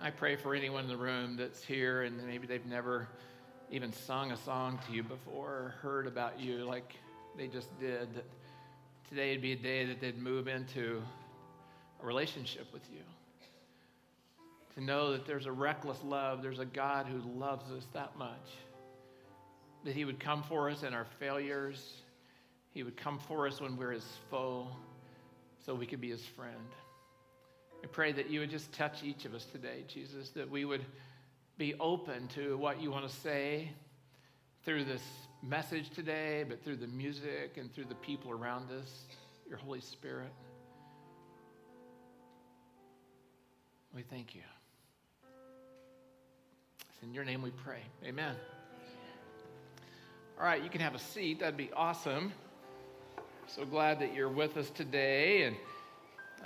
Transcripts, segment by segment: I pray for anyone in the room that's here and maybe they've never even sung a song to you before or heard about you like they just did, that today would be a day that they'd move into a relationship with you. To know that there's a reckless love, there's a God who loves us that much, that he would come for us in our failures, he would come for us when we're his foe, so we could be his friend. I pray that you would just touch each of us today, Jesus, that we would be open to what you want to say through this message today, but through the music and through the people around us, your Holy Spirit. We thank you. It's in your name we pray. Amen. All right, you can have a seat. That'd be awesome. So glad that you're with us today, and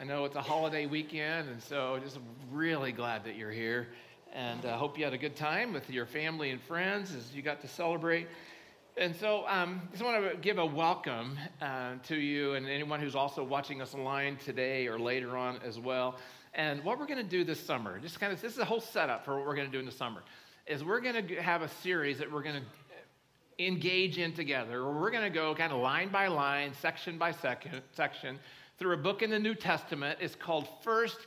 I know it's a holiday weekend, and so just really glad that you're here, and I hope you had a good time with your family and friends as you got to celebrate. And so I just want to give a welcome to you and anyone who's also watching us online today or later on as well. And what we're going to do this summer, just kind of, this is a whole setup for what we're going to do in the summer, is we're going to have a series that we're going to engage in together. We're going to go kind of line by line, section by section, through a book in the New Testament. It's called First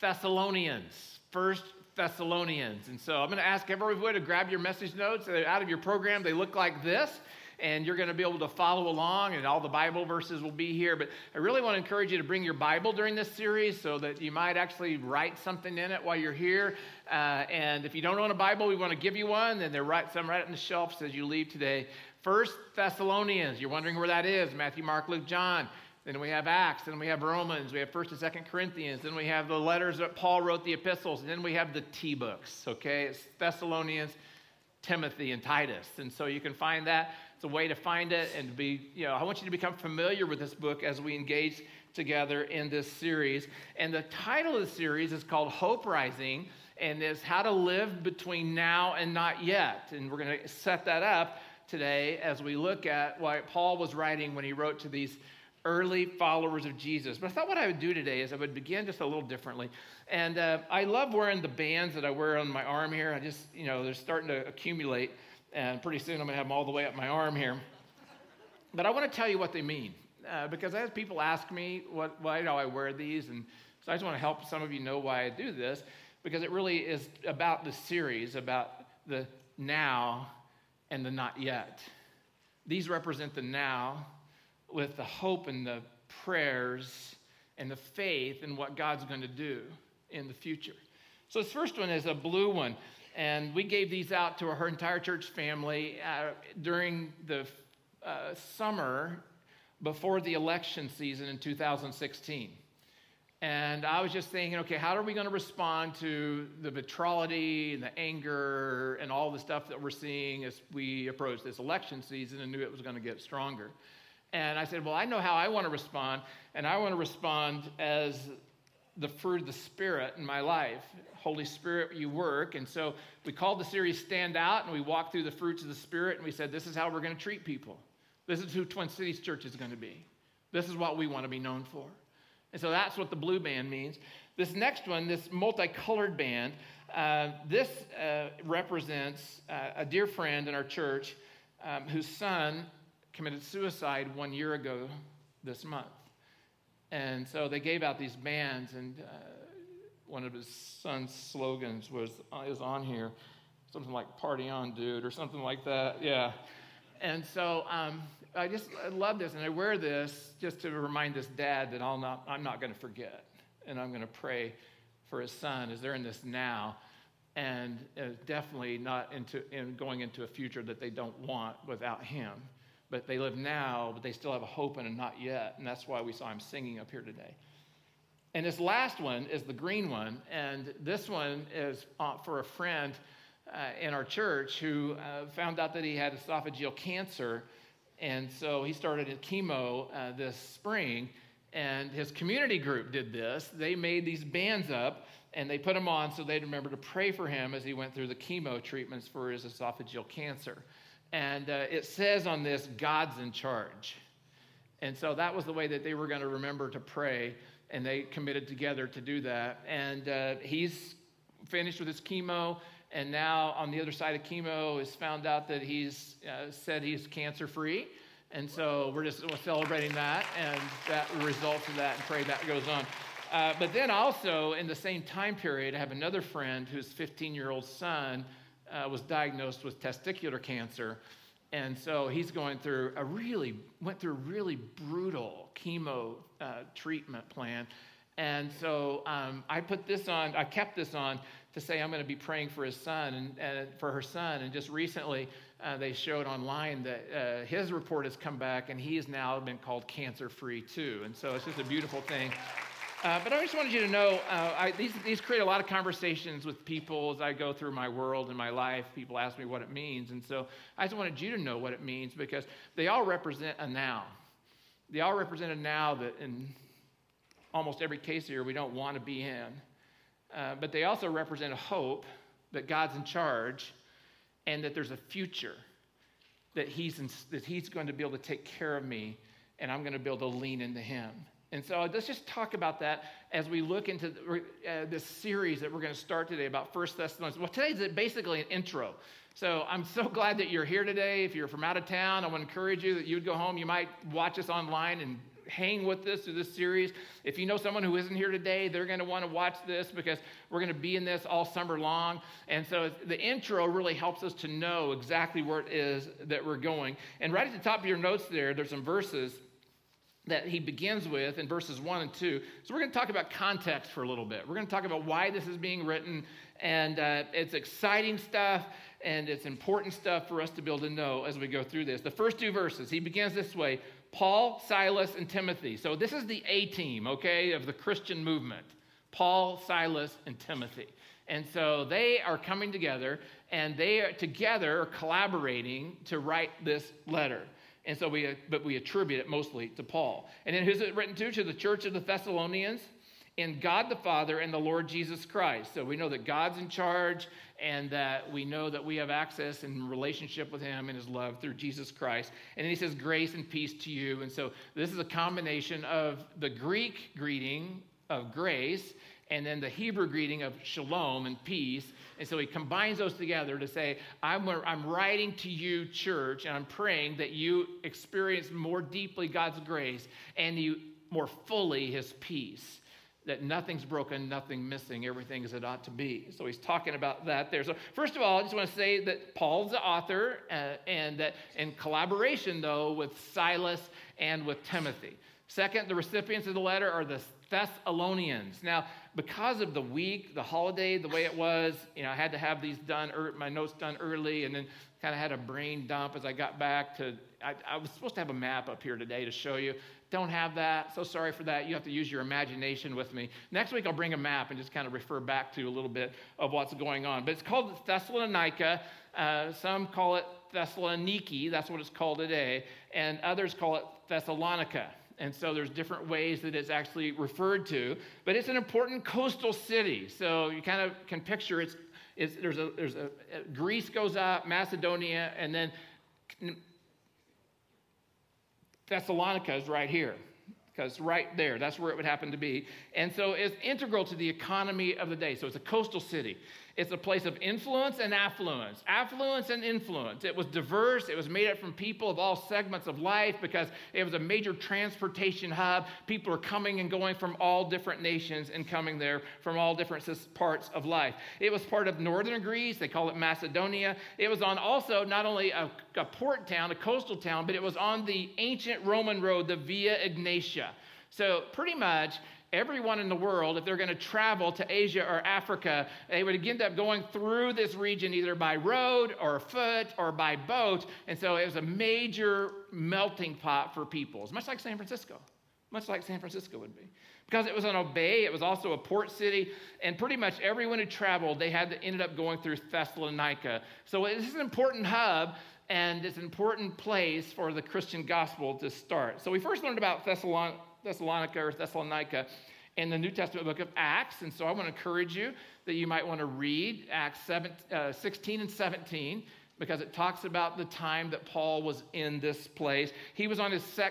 Thessalonians. And so I'm going to ask everyone to grab your message notes out of your program. They look like this, and you're going to be able to follow along, and all the Bible verses will be here. But I really want to encourage you to bring your Bible during this series so that you might actually write something in it while you're here. And if you don't own a Bible, we want to give you one, and they're right on the shelves as you leave today. First Thessalonians, you're wondering where that is, Matthew, Mark, Luke, John. Then we have Acts, then we have Romans, we have 1st and 2nd Corinthians, then we have the letters that Paul wrote, the epistles, and then we have the T books, okay? It's Thessalonians, Timothy, and Titus. And so you can find that. It's a way to find it and be, you know, I want you to become familiar with this book as we engage together in this series. And the title of the series is called Hope Rising, and it's how to live between now and not yet. And we're going to set that up today as we look at what Paul was writing when he wrote to these early followers of Jesus. But I thought what I would do today is I would begin just a little differently. And I love wearing the bands that I wear on my arm here. I just, you know, they're starting to accumulate. And pretty soon I'm going to have them all the way up my arm here. But I want to tell you what they mean. Because as people ask me, why do I wear these? And so I just want to help some of you know why I do this. Because it really is about the series, about the now and the not yet. These represent the now, with the hope and the prayers and the faith in what God's going to do in the future. So this first one is a blue one, and we gave these out to her entire church family during the summer before the election season in 2016. And I was just thinking, okay, how are we going to respond to the vitriol and the anger and all the stuff that we're seeing as we approach this election season, and knew it was going to get stronger. And I said, well, I know how I want to respond, and I want to respond as the fruit of the Spirit in my life. Holy Spirit, you work. And so we called the series Stand Out, and we walked through the fruits of the Spirit, and we said, this is how we're going to treat people. This is who Twin Cities Church is going to be. This is what we want to be known for. And so that's what the blue band means. This next one, this multicolored band, this represents a dear friend in our church whose son committed suicide 1 year ago this month. And so they gave out these bands, and one of his son's slogans is on here, something like "Party on, dude," or something like that. Yeah. And so I love this, and I wear this just to remind this dad that I'm not going to forget, and I'm going to pray for his son as they're in this now, and definitely not going into a future that they don't want without him. But they live now, but they still have a hope and a not yet. And that's why we saw him singing up here today. And this last one is the green one. And this one is for a friend in our church who found out that he had esophageal cancer. And so he started his chemo this spring. And his community group did this. They made these bands up, and they put them on so they'd remember to pray for him as he went through the chemo treatments for his esophageal cancer. And it says on this, God's in charge. And so that was the way that they were going to remember to pray, and they committed together to do that. And he's finished with his chemo, and now on the other side of chemo is found out that he's said he's cancer-free. And so we're celebrating that and that results of that and pray that goes on. But then also in the same time period, I have another friend whose 15-year-old son was diagnosed with testicular cancer. And so he's went through a really brutal chemo treatment plan. And so I kept this on to say I'm going to be praying for his son and for her son. And just recently they showed online that his report has come back and he has now been called cancer-free too. And so it's just a beautiful thing. But I just wanted you to know, these create a lot of conversations with people as I go through my world and my life. People ask me what it means. And so I just wanted you to know what it means because they all represent a now. They all represent a now that in almost every case here we don't want to be in. But they also represent a hope that God's in charge and that there's a future, that he's going to be able to take care of me and I'm going to be able to lean into him. And so let's just talk about that as we look into this series that we're going to start today about First Thessalonians. Well, today's basically an intro. So I'm so glad that you're here today. If you're from out of town, I want to encourage you that you would go home. You might watch us online and hang with us through this series. If you know someone who isn't here today, they're going to want to watch this because we're going to be in this all summer long. And so the intro really helps us to know exactly where it is that we're going. And right at the top of your notes there's some verses that he begins with in verses 1 and 2. So we're going to talk about context for a little bit. We're going to talk about why this is being written, and it's exciting stuff, and it's important stuff for us to be able to know as we go through this. The first two verses, he begins this way, Paul, Silas, and Timothy. So this is the A-team, okay, of the Christian movement, Paul, Silas, and Timothy. And so they are coming together, and they are together collaborating to write this letter. And so we attribute it mostly to Paul. And then who's it written to? To the church of the Thessalonians and God the Father and the Lord Jesus Christ. So we know that God's in charge and that we know that we have access and relationship with him and his love through Jesus Christ. And then he says, grace and peace to you. And so this is a combination of the Greek greeting of grace and then the Hebrew greeting of shalom and peace. And so he combines those together to say, I'm writing to you, church, and I'm praying that you experience more deeply God's grace and you more fully his peace, that nothing's broken, nothing missing, everything as it ought to be. So he's talking about that there. So first of all, I just want to say that Paul's the author and that in collaboration, though, with Silas and with Timothy. Second, the recipients of the letter are the Thessalonians. Now, because of the week, the holiday, the way it was, I had to have these done, my notes done early, and then kind of had a brain dump as I got back to, I was supposed to have a map up here today to show you. Don't have that. So sorry for that. You have to use your imagination with me. Next week, I'll bring a map and just kind of refer back to a little bit of what's going on. But it's called Thessalonica. Some call it Thessaloniki. That's what it's called today. And others call it Thessalonica. And so there's different ways that it's actually referred to, but it's an important coastal city. So you kind of can picture there's Greece goes up, Macedonia, and then Thessalonica is right here because right there, that's where it would happen to be. And so it's integral to the economy of the day. So it's a coastal city. It's a place of influence and affluence, affluence and influence. It was diverse. It was made up from people of all segments of life because it was a major transportation hub. People are coming and going from all different nations and coming there from all different parts of life. It was part of northern Greece. They call it Macedonia. It was on also not only a port town, a coastal town, but it was on the ancient Roman road, the Via Egnatia. So pretty much everyone in the world, if they're going to travel to Asia or Africa, they would end up going through this region either by road or foot or by boat. And so it was a major melting pot for peoples, much like San Francisco would be. Because it was on a bay, it was also a port city, and pretty much everyone who traveled, they ended up going through Thessalonica. So this is an important hub, and it's an important place for the Christian gospel to start. So we first learned about Thessalonica in the New Testament book of Acts. And so I want to encourage you that you might want to read Acts 16 and 17 because it talks about the time that Paul was in this place.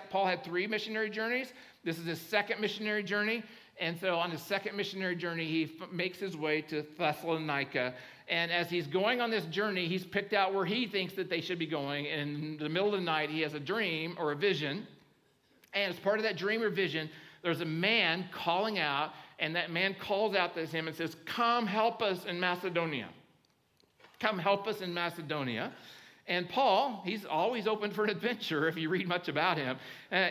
Paul had 3 missionary journeys. This is his second missionary journey. And so on his second missionary journey, he makes his way to Thessalonica. And as he's going on this journey, he's picked out where he thinks that they should be going. And in the middle of the night, he has a dream or a vision. And as part of that dream or vision, there's a man calling out. And that man calls out to him and says, "Come help us in Macedonia. Come help us in Macedonia." And Paul, he's always open for an adventure if you read much about him.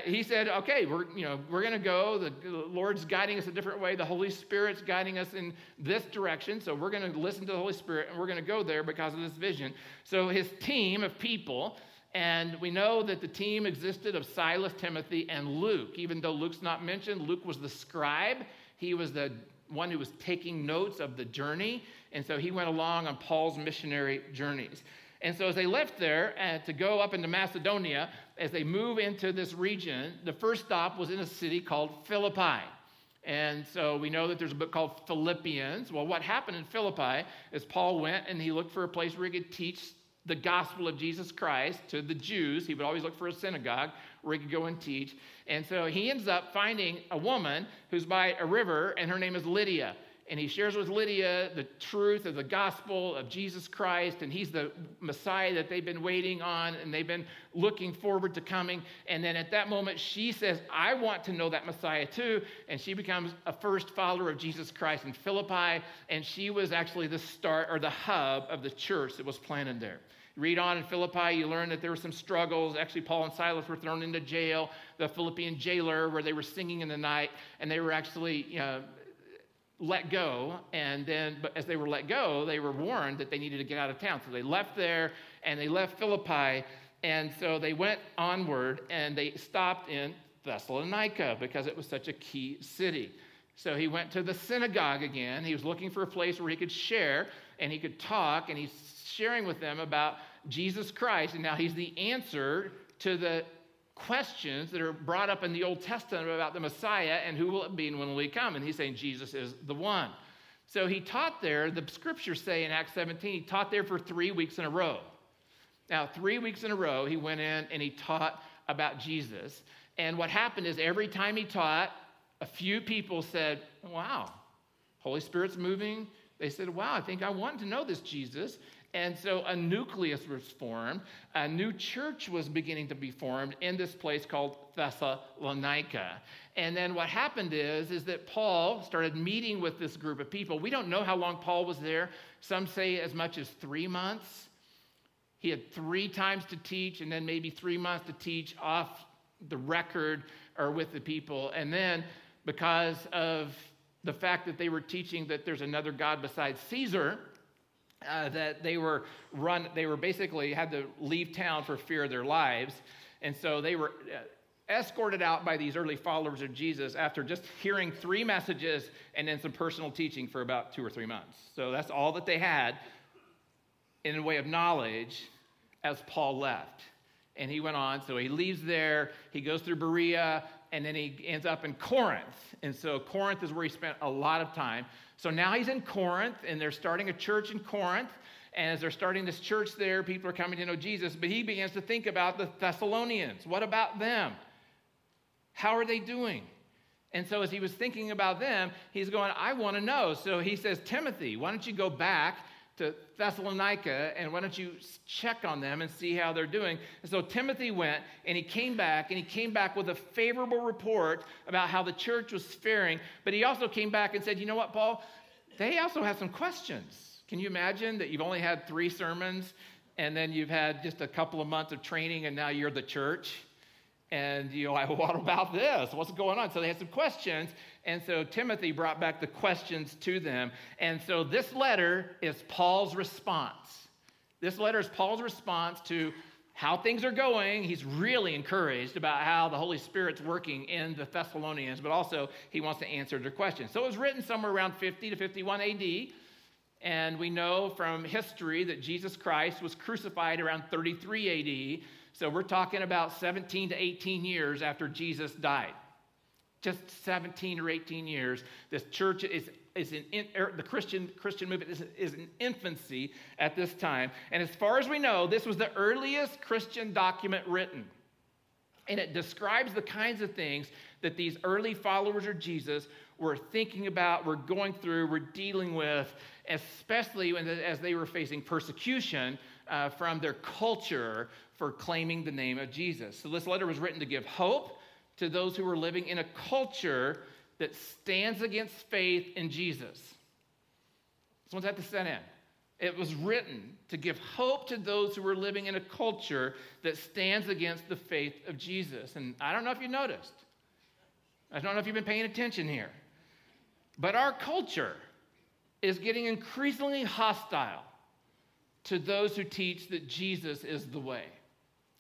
He said, okay, we're going to go. The Lord's guiding us a different way. The Holy Spirit's guiding us in this direction. So we're going to listen to the Holy Spirit, and we're going to go there because of this vision. So his team of people, and we know that the team existed of Silas, Timothy, and Luke. Even though Luke's not mentioned, Luke was the scribe. He was the one who was taking notes of the journey. And so he went along on Paul's missionary journeys. And so as they left there to go up into Macedonia, as they move into this region, the first stop was in a city called Philippi. And so we know that there's a book called Philippians. Well, what happened in Philippi is Paul went and he looked for a place where he could teach the gospel of Jesus Christ to the Jews. He would always look for a synagogue where he could go and teach. And so he ends up finding a woman who's by a river, and her name is Lydia. And he shares with Lydia the truth of the gospel of Jesus Christ, and he's the Messiah that they've been waiting on, and they've been looking forward to coming. And then at that moment, she says, "I want to know that Messiah too." And she becomes a first follower of Jesus Christ in Philippi, and she was actually the start or the hub of the church that was planted there. Read on in Philippi, you learn that there were some struggles. Actually, Paul and Silas were thrown into jail, the Philippian jailer, where they were singing in the night, and they were actually, let go. And then, but as they were let go, they were warned that they needed to get out of town. So they left there and they left Philippi. And so they went onward and they stopped in Thessalonica because it was such a key city. So he went to the synagogue again. He was looking for a place where he could share and he could talk, and he's sharing with them about Jesus Christ. And now he's the answer to the questions that are brought up in the Old Testament about the Messiah and who will it be and when will he come. And he's saying Jesus is the one. So he taught there, the scriptures say in Acts 17, he taught there for 3 weeks in a row. Now, 3 weeks in a row, he went in and he taught about Jesus. And what happened is every time he taught, a few people said, "Wow, Holy Spirit's moving." They said, "Wow, I think I want to know this Jesus." And so a nucleus was formed. A new church was beginning to be formed in this place called Thessalonica. And then what happened is that Paul started meeting with this group of people. We don't know how long Paul was there. Some say as much as 3 months. He had 3 times to teach, and then maybe 3 months to teach off the record or with the people. And then because of the fact that they were teaching that there's another God besides Caesar, that they were basically had to leave town for fear of their lives. And so they were escorted out by these early followers of Jesus after just hearing 3 messages and then some personal teaching for about 2 or 3 months. So that's all that they had in a way of knowledge as Paul left. And he went on. So he leaves there, he goes through Berea, and then he ends up in Corinth. And so Corinth is where he spent a lot of time. So now he's in Corinth, and they're starting a church in Corinth. And as they're starting this church there, people are coming to know Jesus. But he begins to think about the Thessalonians. What about them? How are they doing? And so as he was thinking about them, he's going, I want to know. So he says, Timothy, why don't you go back to Thessalonica, and why don't you check on them and see how they're doing? And so Timothy went, and he came back with a favorable report about how the church was faring. But he also came back and said, you know what, Paul? They also have some questions. Can you imagine that you've only had 3 sermons, and then you've had just a couple of months of training, and now you're the church? And you're like, well, what about this? What's going on? So they had some questions. And so Timothy brought back the questions to them. And so this letter is Paul's response. This letter is Paul's response to how things are going. He's really encouraged about how the Holy Spirit's working in the Thessalonians, but also he wants to answer their questions. So it was written somewhere around 50 to 51 AD. And we know from history that Jesus Christ was crucified around 33 AD. So we're talking about 17 to 18 years after Jesus died. Just 17 or 18 years. This church the Christian movement is in infancy at this time. And as far as we know, this was the earliest Christian document written. And it describes the kinds of things that these early followers of Jesus were thinking about, were going through, were dealing with, especially as they were facing persecution from their culture for claiming the name of Jesus. So this letter was written to give hope to those who were living in a culture that stands against faith in Jesus. This one's had to set in. It was written to give hope to those who were living in a culture that stands against the faith of Jesus. And I don't know if you noticed. I don't know if you've been paying attention here. But our culture is getting increasingly hostile to those who teach that Jesus is the way,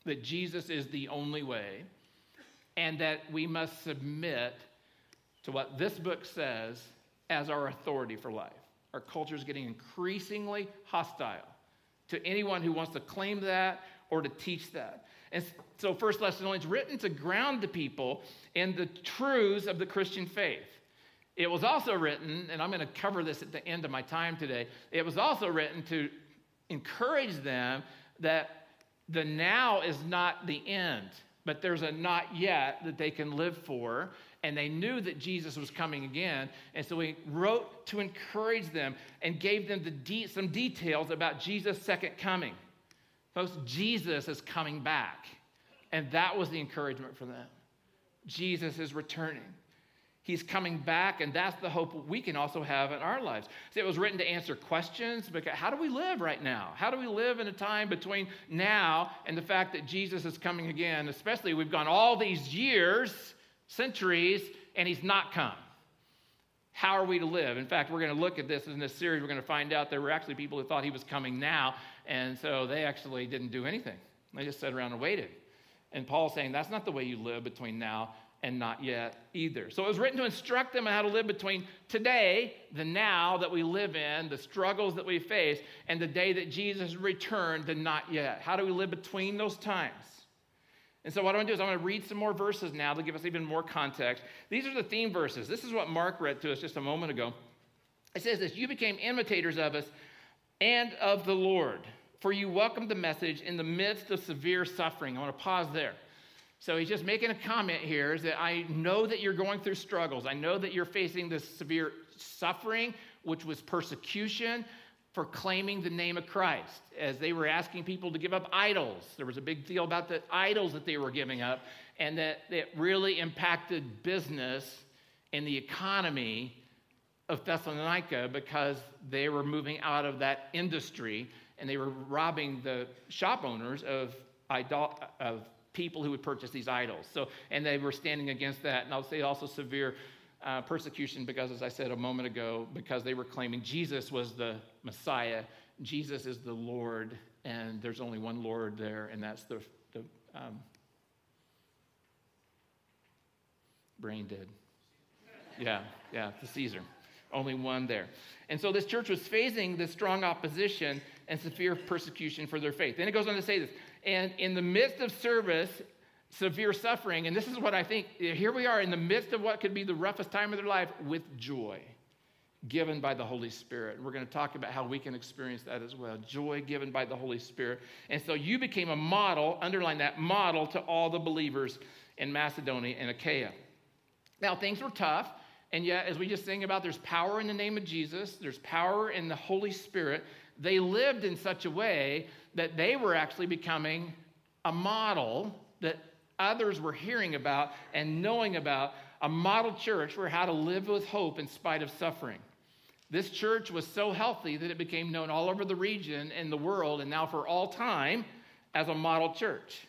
that Jesus is the only way, and that we must submit to what this book says as our authority for life. Our culture is getting increasingly hostile to anyone who wants to claim that or to teach that. And so First Thessalonians is written to ground the people in the truths of the Christian faith. It was also written, and I'm going to cover this at the end of my time today, it was also written to encourage them that the now is not the end, but there's a not yet that they can live for. And they knew that Jesus was coming again. And so he wrote to encourage them and gave them some details about Jesus' second coming. Folks, Jesus is coming back. And that was the encouragement for them. Jesus is returning. He's coming back, and that's the hope we can also have in our lives. So it was written to answer questions. Because how do we live right now? How do we live in a time between now and the fact that Jesus is coming again? Especially we've gone all these years, centuries, and he's not come. How are we to live? In fact, we're going to look at this in this series. We're going to find out there were actually people who thought he was coming now, and so they actually didn't do anything. They just sat around and waited. And Paul's saying that's not the way you live between now and not yet either. So it was written to instruct them on how to live between today, the now that we live in, the struggles that we face, and the day that Jesus returned, the not yet. How do we live between those times? And so what I'm going to do is I'm going to read some more verses now to give us even more context. These are the theme verses. This is what Mark read to us just a moment ago. It says this: you became imitators of us and of the Lord, for you welcomed the message in the midst of severe suffering. I want to pause there. So he's just making a comment here is that I know that you're going through struggles. I know that you're facing this severe suffering, which was persecution, for claiming the name of Christ, as they were asking people to give up idols. There was a big deal about the idols that they were giving up, and that it really impacted business and the economy of Thessalonica because they were moving out of that industry, and they were robbing the shop owners of people who would purchase these idols. So, and they were standing against that, and I'll say also severe persecution because, as I said a moment ago, because they were claiming Jesus was the Messiah, Jesus is the Lord, and there's only one Lord there, and that's the brain dead. Yeah, the Caesar. Only one there. And so this church was facing this strong opposition and severe persecution for their faith. Then it goes on to say this, and in the midst of service, severe suffering, and this is what I think, here we are in the midst of what could be the roughest time of their life with joy given by the Holy Spirit. We're going to talk about how we can experience that as well. Joy given by the Holy Spirit. And so you became a model, underline that, model to all the believers in Macedonia and Achaia. Now, things were tough, and yet, as we just sang about, there's power in the name of Jesus, there's power in the Holy Spirit. They lived in such a way that they were actually becoming a model that others were hearing about and knowing about, a model church for how to live with hope in spite of suffering. This church was so healthy that it became known all over the region and the world, and now for all time, as a model church.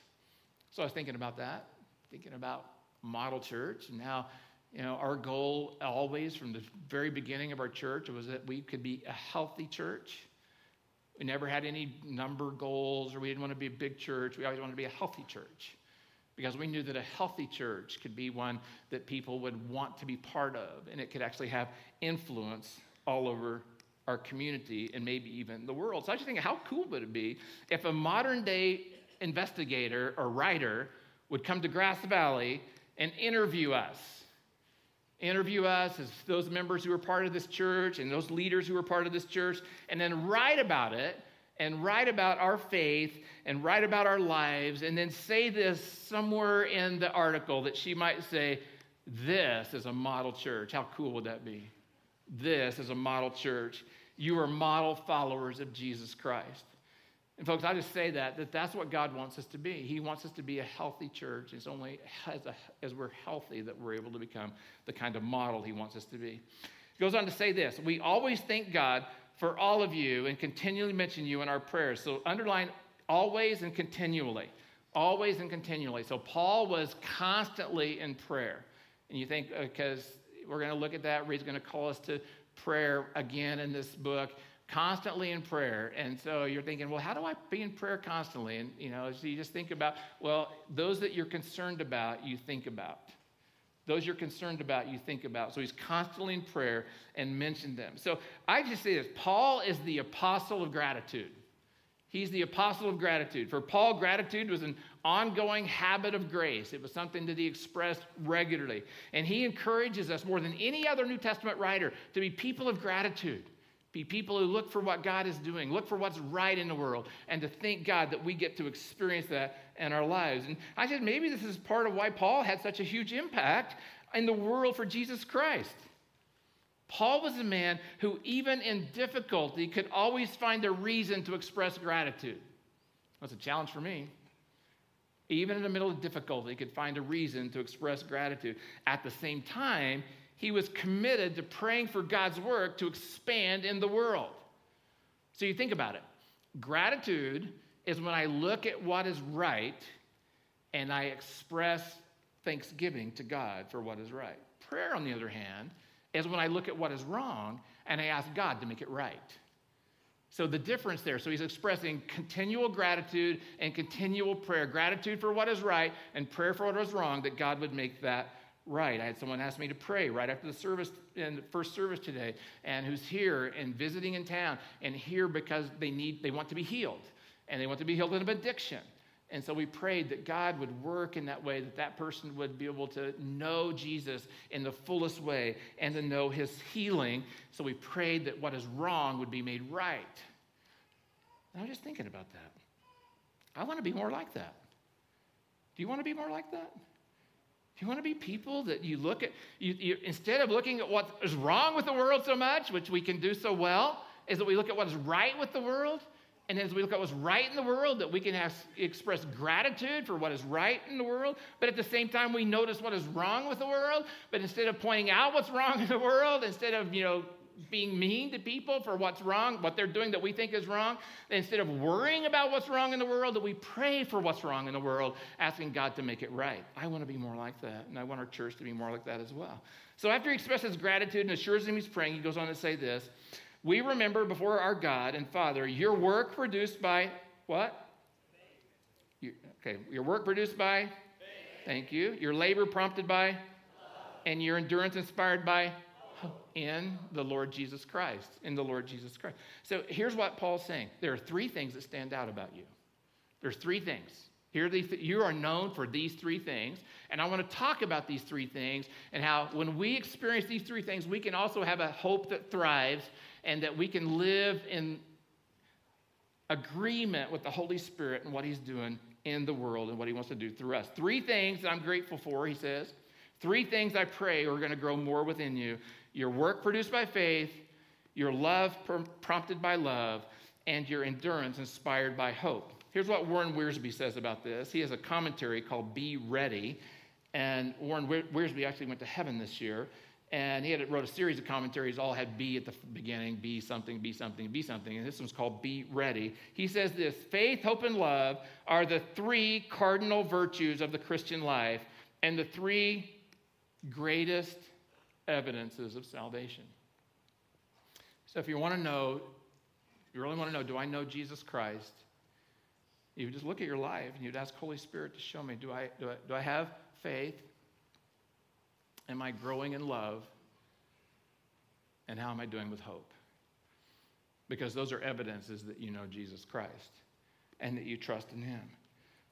So I was thinking about that, thinking about model church. And now, you know, our goal always from the very beginning of our church was that we could be a healthy church. We never had any number goals, or we didn't want to be a big church. We always wanted to be a healthy church, because we knew that a healthy church could be one that people would want to be part of, and it could actually have influence all over our community and maybe even the world. So I just think, how cool would it be if a modern-day investigator or writer would come to Grass Valley and interview us as those members who were part of this church and those leaders who were part of this church, and then write about it and write about our faith and write about our lives and then say this somewhere in the article that she might say, this is a model church. How cool would that be? This is a model church. You are model followers of Jesus Christ. And folks, I just say that that's what God wants us to be. He wants us to be a healthy church. It's only as we're healthy that we're able to become the kind of model he wants us to be. He goes on to say this, we always thank God for all of you and continually mention you in our prayers. So underline always and continually. Always and continually. So Paul was constantly in prayer. And you think, because we're going to look at that, Reed's going to call us to prayer again in this book. Constantly in prayer. And so you're thinking, well, how do I be in prayer constantly? And, so you just think about, well, those that you're concerned about, you think about. Those you're concerned about, you think about. So he's constantly in prayer and mentioned them. So I just say this, Paul is the apostle of gratitude. He's the apostle of gratitude. For Paul, gratitude was an ongoing habit of grace. It was something that he expressed regularly. And he encourages us more than any other New Testament writer to be people of gratitude. Be people who look for what God is doing, look for what's right in the world, and to thank God that we get to experience that in our lives. And I said, maybe this is part of why Paul had such a huge impact in the world for Jesus Christ. Paul was a man who, even in difficulty, could always find a reason to express gratitude. That's a challenge for me. Even in the middle of difficulty, he could find a reason to express gratitude. At the same time, he was committed to praying for God's work to expand in the world. So you think about it. Gratitude is when I look at what is right and I express thanksgiving to God for what is right. Prayer, on the other hand, is when I look at what is wrong and I ask God to make it right. So the difference there, so he's expressing continual gratitude and continual prayer. Gratitude for what is right and prayer for what is wrong, that God would make that right. I had someone ask me to pray right after the service, in the first service today, and who's here and visiting in town and here because they want to be healed, and they want to be healed of addiction. And so we prayed that God would work in that way, that person would be able to know Jesus in the fullest way and to know his healing. So we prayed that what is wrong would be made right. And I was just thinking about that. I want to be more like that. Do you want to be more like that? You want to be people that you look at, you instead of looking at what is wrong with the world so much, which we can do so well, is that we look at what is right with the world. And as we look at what's right in the world, that we can express gratitude for what is right in the world. But at the same time, we notice what is wrong with the world. But instead of pointing out what's wrong in the world, instead of, being mean to people for what's wrong, what they're doing that we think is wrong, instead of worrying about what's wrong in the world, that we pray for what's wrong in the world, asking God to make it right. I want to be more like that, and I want our church to be more like that as well. So after he expresses gratitude and assures him he's praying, he goes on to say this, we remember before our God and Father your work produced by what? Faith. Your work produced by? Faith. Thank you. Your labor prompted by? Love. And your endurance inspired by? In the Lord Jesus Christ. So here's what Paul's saying. There are three things that stand out about you. There's three things. You are known for these three things. And I want to talk about these three things and how when we experience these three things, we can also have a hope that thrives and that we can live in agreement with the Holy Spirit and what he's doing in the world and what he wants to do through us. Three things that I'm grateful for, he says. Three things I pray are going to grow more within you. Your work produced by faith, your love prompted by love, and your endurance inspired by hope. Here's what Warren Wiersbe says about this. He has a commentary called Be Ready. And Warren Wiersbe actually went to heaven this year. And he wrote a series of commentaries, all had B at the beginning, B something, B something, B something. And this one's called Be Ready. He says this, faith, hope, and love are the three cardinal virtues of the Christian life and the three greatest evidences of salvation. So if you really want to know, do I know Jesus Christ? You would just look at your life and you'd ask Holy Spirit to show me, do I have faith? Am I growing in love? And how am I doing with hope? Because those are evidences that you know Jesus Christ and that you trust in him.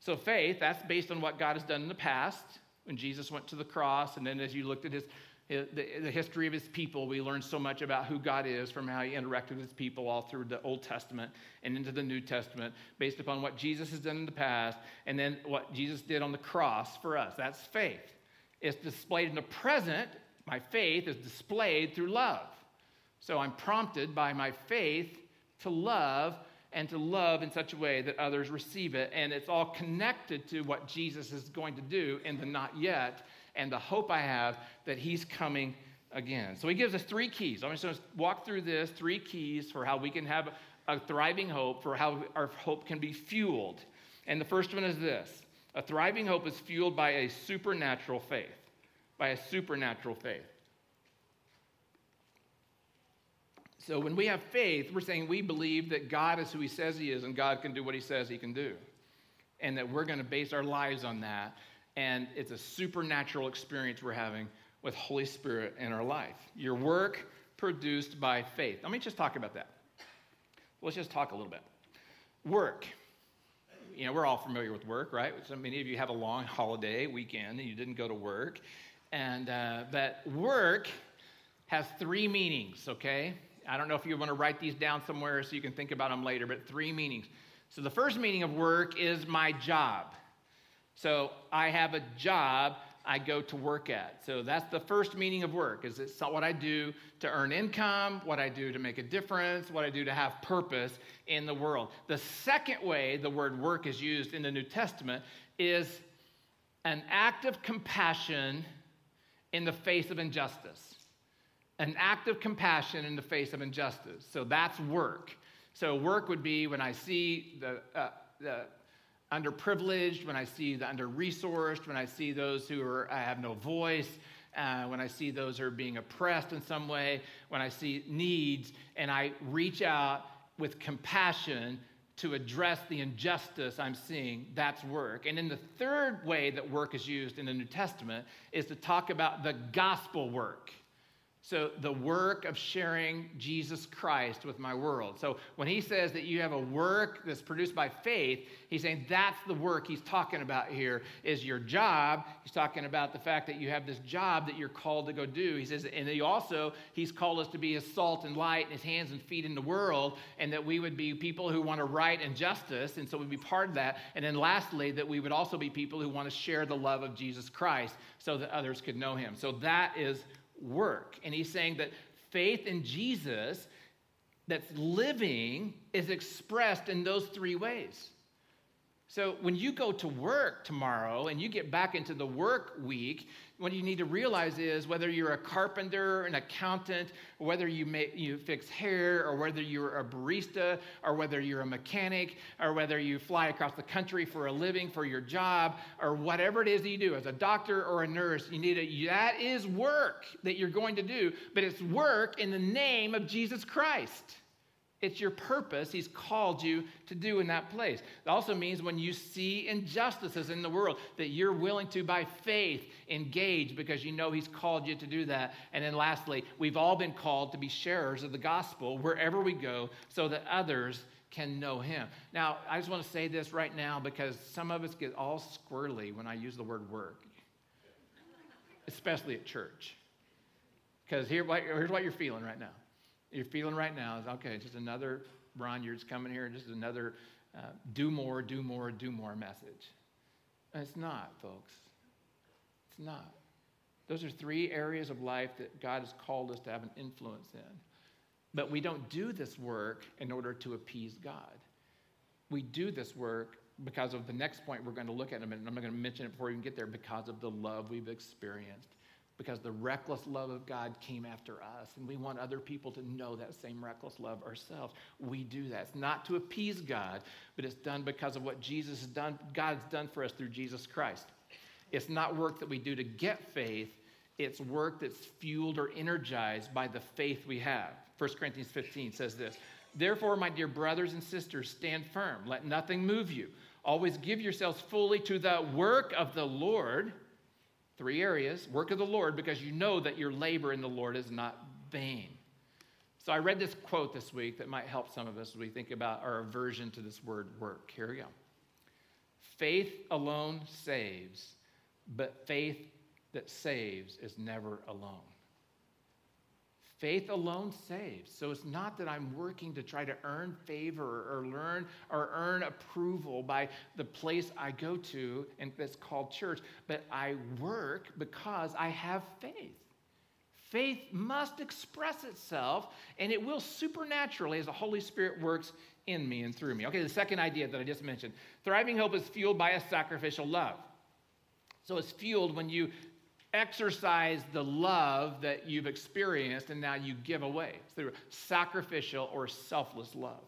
So faith, that's based on what God has done in the past. When Jesus went to the cross, and then as you looked at his The history of his people. We learn so much about who God is from how he interacted with his people all through the Old Testament and into the New Testament based upon what Jesus has done in the past and then what Jesus did on the cross for us. That's faith. It's displayed in the present. My faith is displayed through love. So I'm prompted by my faith to love and to love in such a way that others receive it. And it's all connected to what Jesus is going to do in the not yet and the hope I have that he's coming again. So he gives us three keys. I'm just going to walk through this, three keys for how we can have a thriving hope, for how our hope can be fueled. And the first one is this. A thriving hope is fueled by a supernatural faith, by a supernatural faith. So when we have faith, we're saying we believe that God is who he says he is and God can do what he says he can do, and that we're going to base our lives on that. And it's a supernatural experience we're having with Holy Spirit in our life. Your work produced by faith. Let me just talk about that. Let's just talk a little bit. Work. You know, we're all familiar with work, right? So many of you have a long holiday weekend and you didn't go to work. And but work has three meanings, okay? I don't know if you want to write these down somewhere so you can think about them later, but three meanings. So the first meaning of work is my job. So I have a job I go to work at. So that's the first meaning of work, is it's what I do to earn income, what I do to make a difference, what I do to have purpose in the world. The second way the word work is used in the New Testament is an act of compassion in the face of injustice. An act of compassion in the face of injustice. So that's work. So work would be when I see the underprivileged, when I see the under-resourced, when I see those who have no voice, when I see those who are being oppressed in some way, when I see needs, and I reach out with compassion to address the injustice I'm seeing, that's work. And then the third way that work is used in the New Testament is to talk about the gospel work. So the work of sharing Jesus Christ with my world. So when he says that you have a work that's produced by faith, he's saying that's the work he's talking about here is your job. He's talking about the fact that you have this job that you're called to go do. He says, and he's called us to be his salt and light and his hands and feet in the world, and that we would be people who want to right and justice, and so we'd be part of that. And then lastly, that we would also be people who want to share the love of Jesus Christ so that others could know him. So that is work. And he's saying that faith in Jesus that's living is expressed in those three ways. So when you go to work tomorrow and you get back into the work week, what you need to realize is whether you're a carpenter, an accountant, or whether you fix hair, or whether you're a barista, or whether you're a mechanic, or whether you fly across the country for a living, for your job, or whatever it is that you do as a doctor or a nurse, that is work that you're going to do, but it's work in the name of Jesus Christ. It's your purpose he's called you to do in that place. It also means when you see injustices in the world, that you're willing to, by faith, engage because you know he's called you to do that. And then lastly, we've all been called to be sharers of the gospel wherever we go so that others can know him. Now, I just want to say this right now because some of us get all squirrely when I use the word work, especially at church. Because here's what you're feeling right now. You're feeling right now is, okay, just another, Ron, you're just coming here, just another do more message. And it's not, folks. It's not. Those are three areas of life that God has called us to have an influence in. But we don't do this work in order to appease God. We do this work because of the next point we're going to look at in a minute, and I'm not going to mention it before we even get there, because of the love we've experienced. Because the reckless love of God came after us, and we want other people to know that same reckless love ourselves. We do that. It's not to appease God, but it's done because of what Jesus has done, God's done for us through Jesus Christ. It's not work that we do to get faith. It's work that's fueled or energized by the faith we have. 1 Corinthians 15 says this, "Therefore, my dear brothers and sisters, stand firm. Let nothing move you. Always give yourselves fully to the work of the Lord." Three areas, work of the Lord, because you know that your labor in the Lord is not vain. So I read this quote this week that might help some of us as we think about our aversion to this word work. Here we go. "Faith alone saves, but faith that saves is never alone." Faith alone saves. So it's not that I'm working to try to earn favor or learn or earn approval by the place I go to, and that's called church, but I work because I have faith. Faith must express itself, and it will supernaturally as the Holy Spirit works in me and through me. Okay, the second idea that I just mentioned. Thriving hope is fueled by a sacrificial love. So it's fueled when you exercise the love that you've experienced and now you give away. It's through sacrificial or selfless love.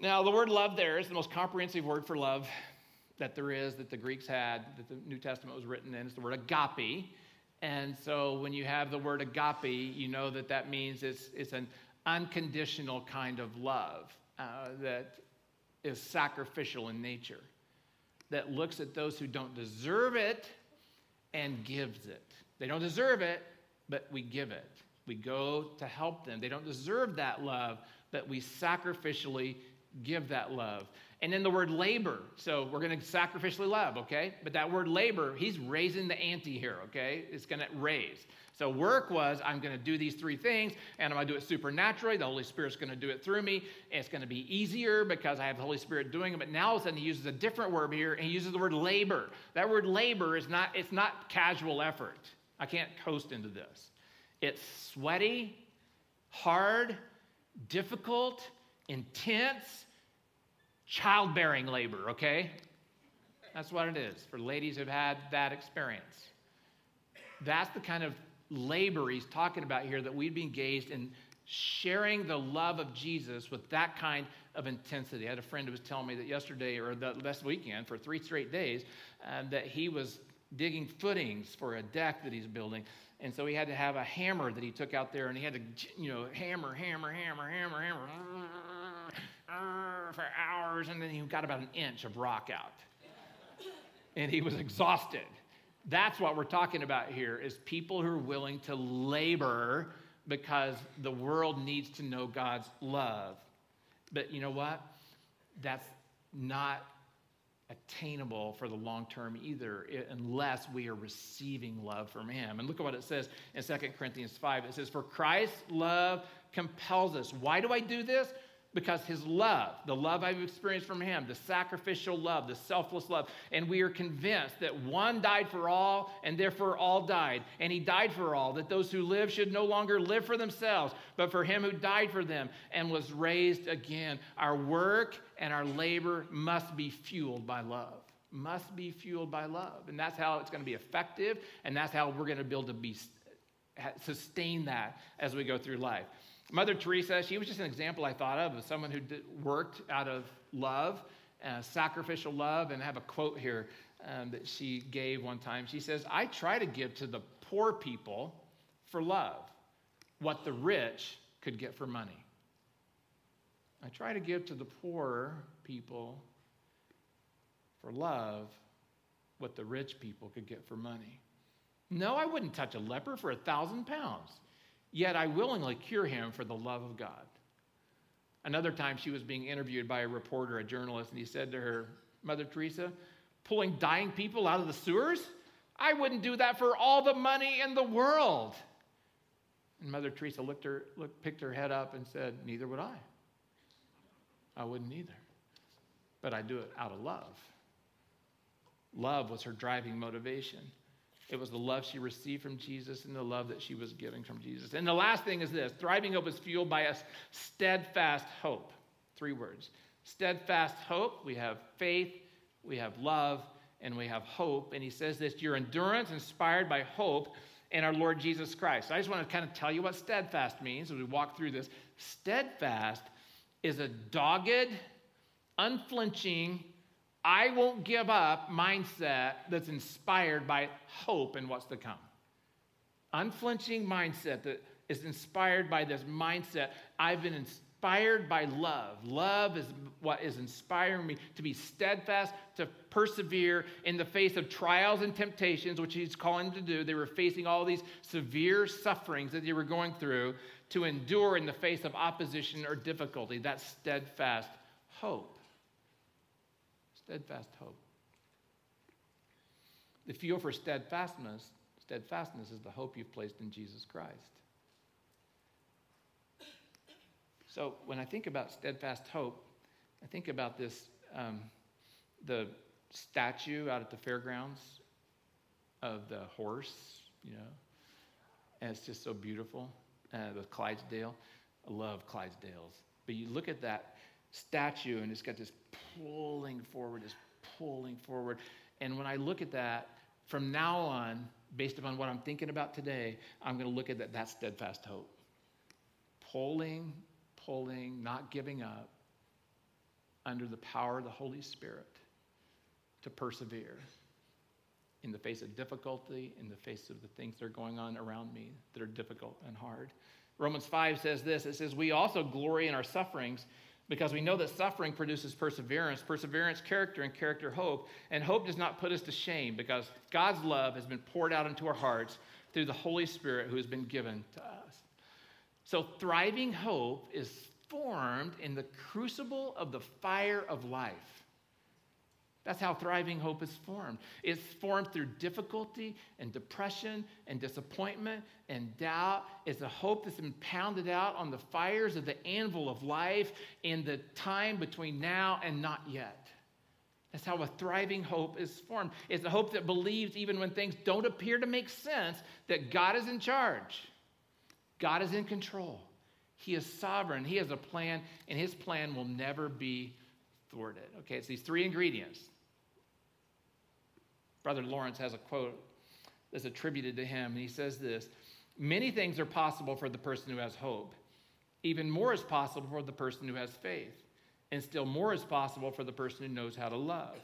Now, the word love there is the most comprehensive word for love that there is, that the Greeks had, that the New Testament was written in. It's the word agape. And so when you have the word agape, you know that that means it's an unconditional kind of love that is sacrificial in nature, that looks at those who don't deserve it and gives it. They don't deserve it, but we give it. We go to help them. They don't deserve that love, but we sacrificially give that love. And then the word labor. So we're going to sacrificially love, okay? But that word labor, he's raising the ante here, okay? It's going to raise. So work was, I'm going to do these three things, and I'm going to do it supernaturally. The Holy Spirit's going to do it through me. It's going to be easier because I have the Holy Spirit doing it. But now all of a sudden he uses a different word here, and he uses the word labor. That word labor is not, it's not casual effort. I can't coast into this. It's sweaty, hard, difficult, intense, childbearing labor, okay? That's what it is for ladies who've had that experience. That's the kind of labor he's talking about here, that we'd be engaged in sharing the love of Jesus with that kind of intensity. I had a friend who was telling me that yesterday or the last weekend for 3 straight days that he was digging footings for a deck that he's building. And so he had to have a hammer that he took out there, and he had to, you know, hammer for hours, and then he got about an inch of rock out. And he was exhausted. That's what we're talking about here, is people who are willing to labor because the world needs to know God's love. But you know what? That's not attainable for the long term either, unless we are receiving love from him. And look at what it says in 2 Corinthians 5. It says, for Christ's love compels us. Why do I do this? Because his love, the love I've experienced from him, the sacrificial love, the selfless love, and we are convinced that one died for all, and therefore all died, and he died for all, that those who live should no longer live for themselves, but for him who died for them and was raised again. Our work and our labor must be fueled by love, must be fueled by love. And that's how it's going to be effective, and that's how we're going to be able to sustain that as we go through life. Mother Teresa, she was just an example I thought of someone who worked out of love, sacrificial love. And I have a quote here that she gave one time. She says, I try to give to the poor people for love what the rich could get for money. I try to give to the poor people for love what the rich people could get for money. No, I wouldn't touch a leper for 1,000 pounds. Yet I willingly cure him for the love of God. Another time she was being interviewed by a reporter, a journalist, and he said to her, Mother Teresa, pulling dying people out of the sewers? I wouldn't do that for all the money in the world. And Mother Teresa picked her head up and said, neither would I. I wouldn't either. But I do it out of love. Love was her driving motivation. It was the love she received from Jesus and the love that she was giving from Jesus. And the last thing is this. Thriving hope is fueled by a steadfast hope. 3 words. Steadfast hope. We have faith, we have love, and we have hope. And he says this, your endurance inspired by hope in our Lord Jesus Christ. So I just want to kind of tell you what steadfast means as we walk through this. Steadfast is a dogged, unflinching, I won't give up mindset that's inspired by hope in what's to come. Unflinching mindset that is inspired by this mindset. I've been inspired by love. Love is what is inspiring me to be steadfast, to persevere in the face of trials and temptations, which he's calling them to do. They were facing all these severe sufferings that they were going through, to endure in the face of opposition or difficulty. That's steadfast hope. Steadfast hope. The fuel for steadfastness Steadfastness is the hope you've placed in Jesus Christ. So when I think about steadfast hope, I think about this, the statue out at the fairgrounds of the horse, you know, and it's just so beautiful, with Clydesdale. I love Clydesdales. But you look at that statue and it's got this pulling forward, this pulling forward. And when I look at that, from now on, based upon what I'm thinking about today, I'm going to look at that steadfast hope. Pulling, not giving up, under the power of the Holy Spirit to persevere in the face of difficulty, in the face of the things that are going on around me that are difficult and hard. Romans 5 says this, it says, we also glory in our sufferings, because we know that suffering produces perseverance, perseverance character, and character hope. And hope does not put us to shame, because God's love has been poured out into our hearts through the Holy Spirit who has been given to us. So thriving hope is formed in the crucible of the fire of life. That's how thriving hope is formed. It's formed through difficulty and depression and disappointment and doubt. It's a hope that's been pounded out on the fires of the anvil of life in the time between now and not yet. That's how a thriving hope is formed. It's a hope that believes, even when things don't appear to make sense, that God is in charge. God is in control. He is sovereign. He has a plan, and his plan will never be thwarted. Okay, it's these three ingredients. Brother Lawrence has a quote that's attributed to him, and he says this, many things are possible for the person who has hope. Even more is possible for the person who has faith. And still more is possible for the person who knows how to love.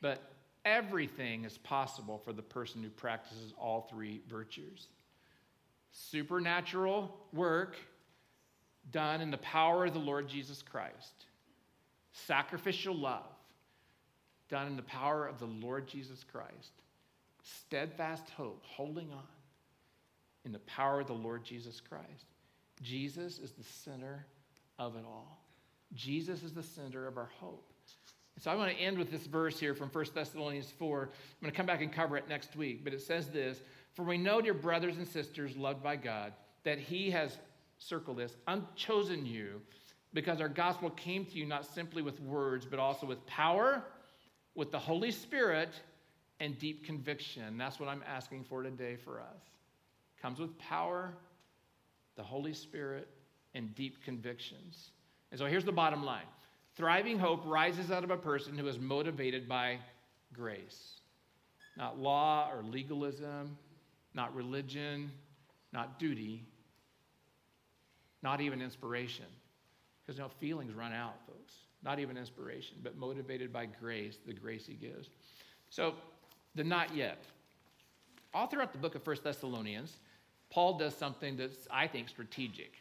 But everything is possible for the person who practices all three virtues. Supernatural work done in the power of the Lord Jesus Christ. Sacrificial love done in the power of the Lord Jesus Christ. Steadfast hope, holding on in the power of the Lord Jesus Christ. Jesus is the center of it all. Jesus is the center of our hope. And so I want to end with this verse here from 1 Thessalonians 4. I'm going to come back and cover it next week, but it says this, for we know, dear brothers and sisters, loved by God, that he has, circle this, chosen you, because our gospel came to you not simply with words, but also with power, with the Holy Spirit, and deep conviction. That's what I'm asking for today for us. Comes with power, the Holy Spirit, and deep convictions. And so here's the bottom line. Thriving hope rises out of a person who is motivated by grace. Not law or legalism, not religion, not duty, not even inspiration. Because now feelings run out, folks. Not even inspiration, but motivated by grace, the grace he gives. So, the not yet. All throughout the book of 1 Thessalonians, Paul does something that's, I think, strategic.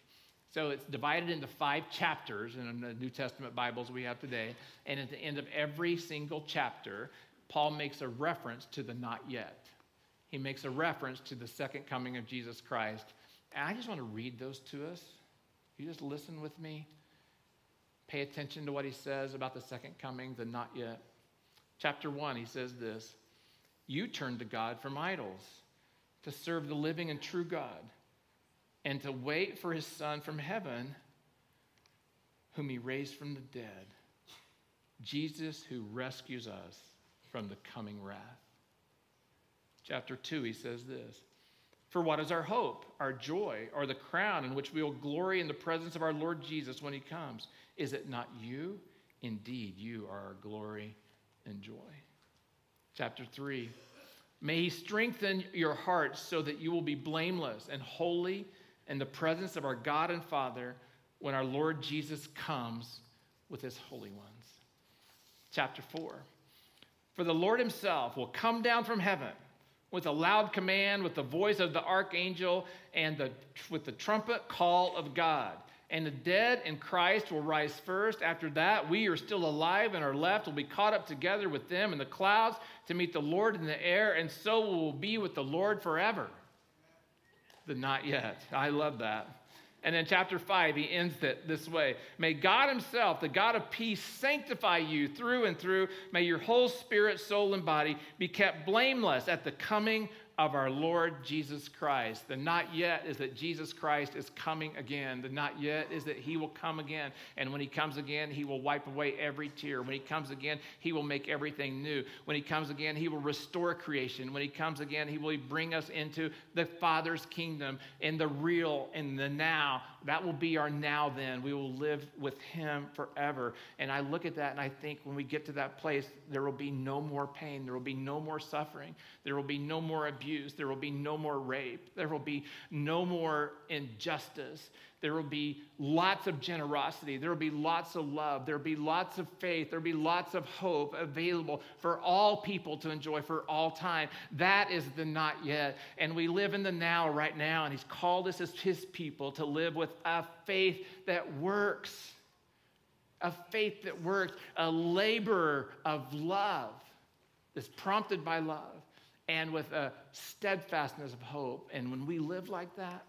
So it's divided into 5 chapters in the New Testament Bibles we have today. And at the end of every single chapter, Paul makes a reference to the not yet. He makes a reference to the second coming of Jesus Christ. And I just want to read those to us. You just listen with me. Pay attention to what he says about the second coming, the not yet. Chapter 1, he says this, you turn to God from idols to serve the living and true God and to wait for his Son from heaven, whom he raised from the dead, Jesus who rescues us from the coming wrath. Chapter 2, he says this, for what is our hope, our joy, or the crown in which we will glory in the presence of our Lord Jesus when he comes? Is it not you? Indeed, you are our glory and joy. Chapter 3. May he strengthen your hearts so that you will be blameless and holy in the presence of our God and Father when our Lord Jesus comes with his holy ones. Chapter 4. For the Lord himself will come down from heaven with a loud command, with the voice of the archangel, and with the trumpet call of God. And the dead in Christ will rise first. After that, we are still alive and are left will be caught up together with them in the clouds to meet the Lord in the air, and so we will be with the Lord forever. The not yet. I love that. And then chapter 5, he ends it this way. May God himself, the God of peace, sanctify you through and through. May your whole spirit, soul, and body be kept blameless at the coming of our Lord Jesus Christ. The not yet is that Jesus Christ is coming again. The not yet is that he will come again. And when he comes again, he will wipe away every tear. When he comes again, he will make everything new. When he comes again, he will restore creation. When he comes again, he will bring us into the Father's kingdom in the real, in the now. That will be our now then. We will live with him forever. And I look at that and I think when we get to that place, there will be no more pain. There will be no more suffering. There will be no more abuse. There will be no more rape. There will be no more injustice. There will be lots of generosity. There will be lots of love. There will be lots of faith. There will be lots of hope available for all people to enjoy for all time. That is the not yet. And we live in the now right now, and he's called us as his people to live with a faith that works, a faith that works, a labor of love that's prompted by love. And with a steadfastness of hope. And when we live like that,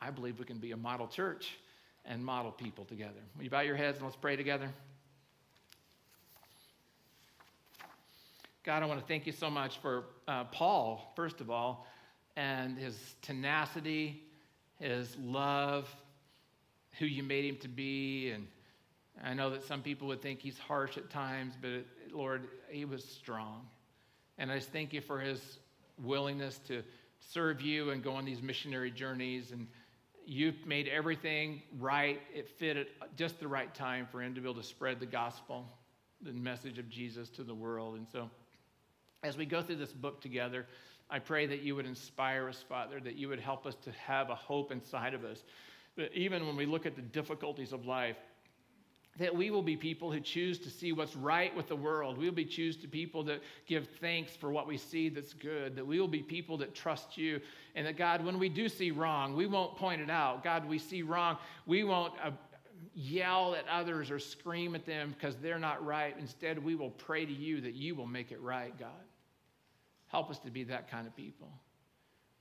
I believe we can be a model church and model people together. Will you bow your heads and let's pray together? God, I want to thank you so much for Paul, first of all, and his tenacity, his love, who you made him to be. And I know that some people would think he's harsh at times, but Lord, he was strong. And I just thank you for his willingness to serve you and go on these missionary journeys. And you've made everything right. It fit at just the right time for him to be able to spread the gospel, the message of Jesus to the world. And so as we go through this book together, I pray that you would inspire us, Father, that you would help us to have a hope inside of us. But even when we look at the difficulties of life, that we will be people who choose to see what's right with the world. We will be choose to people that give thanks for what we see that's good. That we will be people that trust you. And that, God, when we do see wrong, we won't point it out. God, we see wrong. We won't yell at others or scream at them because they're not right. Instead, we will pray to you that you will make it right, God. Help us to be that kind of people.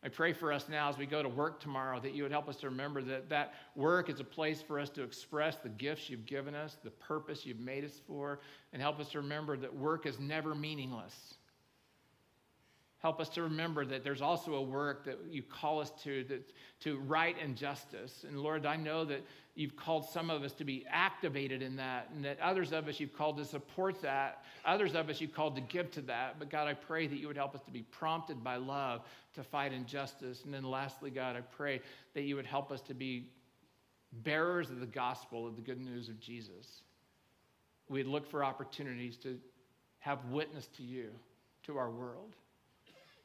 I pray for us now as we go to work tomorrow that you would help us to remember that that work is a place for us to express the gifts you've given us, the purpose you've made us for, and help us to remember that work is never meaningless. Help us to remember that there's also a work that you call us to right and justice. And Lord, I know that you've called some of us to be activated in that, and that others of us you've called to support that. Others of us you've called to give to that. But God, I pray that you would help us to be prompted by love to fight injustice. And then lastly, God, I pray that you would help us to be bearers of the gospel, of the good news of Jesus. We'd look for opportunities to have witness to you, to our world,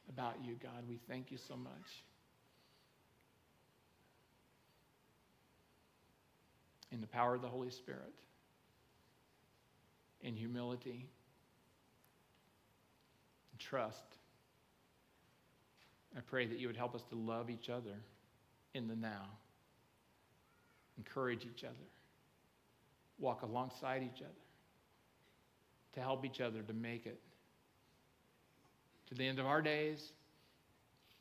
about you, God. We thank you so much. In the power of the Holy Spirit, in humility, in trust, I pray that you would help us to love each other in the now, encourage each other, walk alongside each other, to help each other to make it to the end of our days,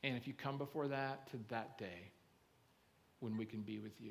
and if you come before that, to that day when we can be with you.